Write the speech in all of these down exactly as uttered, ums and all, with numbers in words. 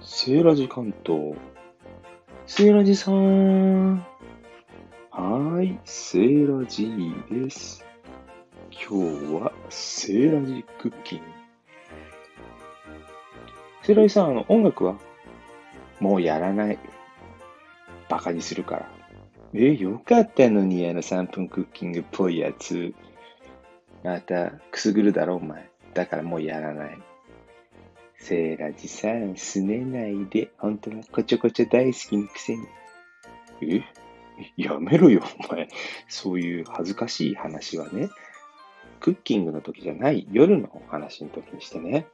セーラジ関東、セーラジさん、はい、セーラジです。今日はセーラジクッキング。セーラジさん、あの音楽はもうやらない。バカにするから。え、よかったのに、あのさんぷんクッキングっぽいやつ。またくすぐるだろお前。だからもうやらない。セーラジさん、すねないで。本当はこちょこちょ大好きにくせに。え、やめろよお前。そういう恥ずかしい話はね、クッキングの時じゃない、夜のお話の時にしてね。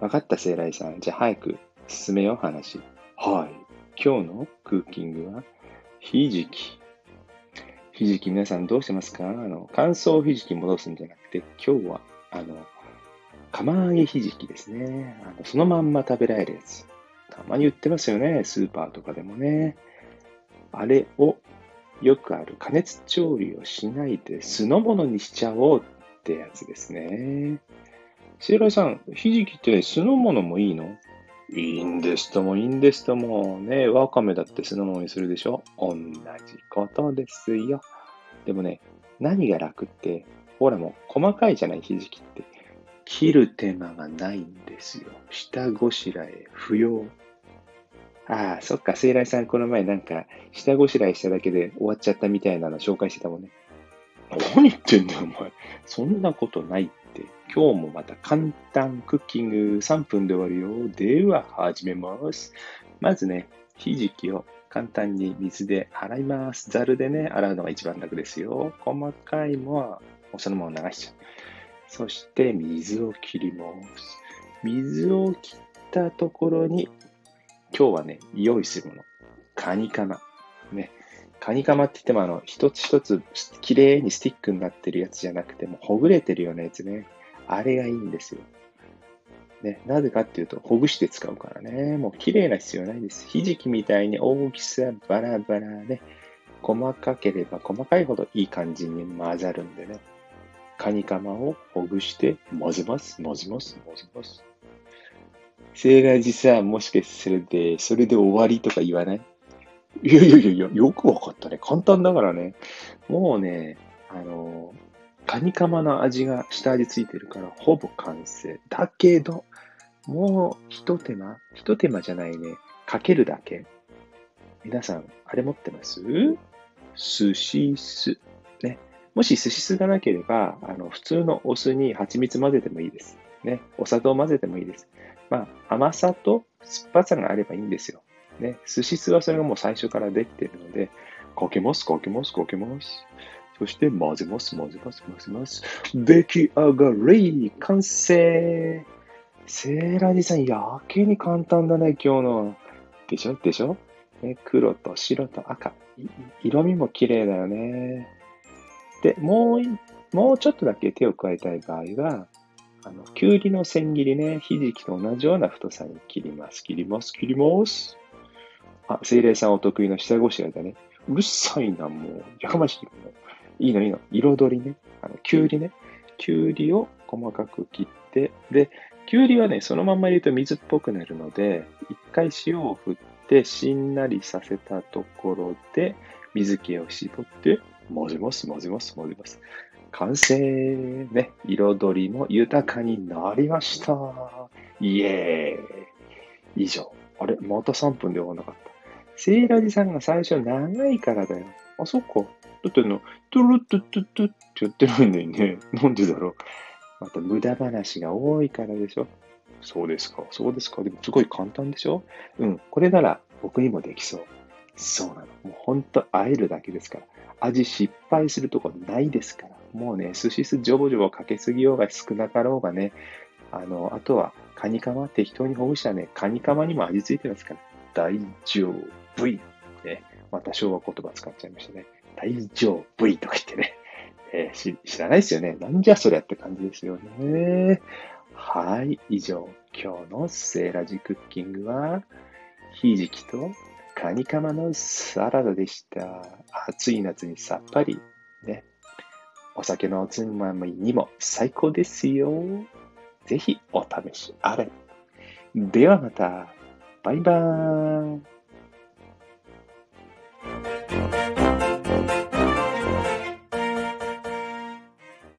わかったセーラジさん。じゃあ早く進めよう話。はい、今日のクッキングはひじき。ひじき皆さんどうしてますか？あの乾燥ひじき戻すんじゃなくて、今日はあの釜揚げひじきですね。あのそのまんま食べられるやつ、たまに売ってますよね、スーパーとかでもね。あれをよくある加熱調理をしないで酢の物にしちゃおうってやつですね。セイライさん、ひじきって酢の物もいいの？いいんですとも、いいんですともね。わかめだって酢の物にするでしょ。同じことですよ。でもね、何が楽って、ほらもう細かいじゃない、ひじきって。切る手間がないんですよ。下ごしらえ不要。ああ、そっか、セイライさんこの前なんか下ごしらえしただけで終わっちゃったみたいなの紹介してたもんね。何言ってんだよお前。そんなことないって。今日もまた簡単クッキング、さんぷんで終わるよ。では始めます。まずね、ひじきを簡単に水で洗います。ざるでね、洗うのが一番楽ですよ。細かいもはそのまま流しちゃう。そして水を切ります。水を切ったところに、今日はね用意するもの、カニカマね。カニカマって言っても、あの一つ一つ綺麗にスティックになってるやつじゃなくて、もうほぐれてるようなやつね。あれがいいんですよ、ね。なぜかっていうと、ほぐして使うからね。もう綺麗な必要ないです。ひじきみたいに大きさバラバラね、細かければ細かいほどいい感じに混ざるんでね。カニカマをほぐして混ぜます、混ぜます、混ぜます。セイラジさん、もしかするでそれで終わりとか言わない？いやいやいや、よくわかったね。簡単だからね。もうね、あの、カニカマの味が、下味ついてるから、ほぼ完成。だけど、もう、一手間、一手間じゃないね。かけるだけ。皆さん、あれ持ってます？寿司酢。ね。もし寿司酢がなければ、あの、普通のお酢に蜂蜜混ぜてもいいです。ね。お砂糖混ぜてもいいです。まあ、甘さと酸っぱさがあればいいんですよ。ね、寿司酢はそれがもう最初からできているので、かけます、かけます、かけます。そして混ぜます、混ぜます、混ぜます。出来上がり、完成。セーラジさん、やけに簡単だね、今日の。でしょ、でしょ、ね、黒と白と赤。色味も綺麗だよね。で、もう、もうちょっとだけ手を加えたい場合は、あの、きゅうりの千切りね、ひじきと同じような太さに切ります、切ります、切ります。あ、セイラジさんお得意の下ごしらえだね。うるさいな、もう。やかましい。いいの、いいの。彩りね。あの、きゅうりね。きゅうりを細かく切って、で、きゅうりはね、そのまんま入れると水っぽくなるので、一回塩を振って、しんなりさせたところで、水気を絞って、混ぜます、混ぜます、混ぜます。完成ね。彩りも豊かになりました。イエーイ。以上。あれ、またさんぷんで終わらなかった。セイラジさんが最初長いからだよ。あ、そっか。だっての、トゥルットゥットゥットゥってやってないんだよね。なんでだろう。また無駄話が多いからでしょ。そうですか、そうですか。でもすごい簡単でしょ。うん、これなら僕にもできそう。そうなの。もうほんとあえるだけですから。味失敗するとこないですから。もうね、寿司酢ジョボジョボかけすぎようが少なかろうがね、あの、あとは、カニカマ、適当にほぐしたね、カニカマにも味付いてますから、大丈夫い、ね。また昭和言葉使っちゃいましたね。大丈夫いとか言ってね、えーし。知らないですよね。なんじゃそりゃって感じですよね。はい。以上、今日のセーラジクッキングは、ひじきとカニカマのサラダでした。暑い夏にさっぱり。ね。お酒のおつまみにも最高ですよ。ぜひお試しあれ。ではまた。バイバーイ。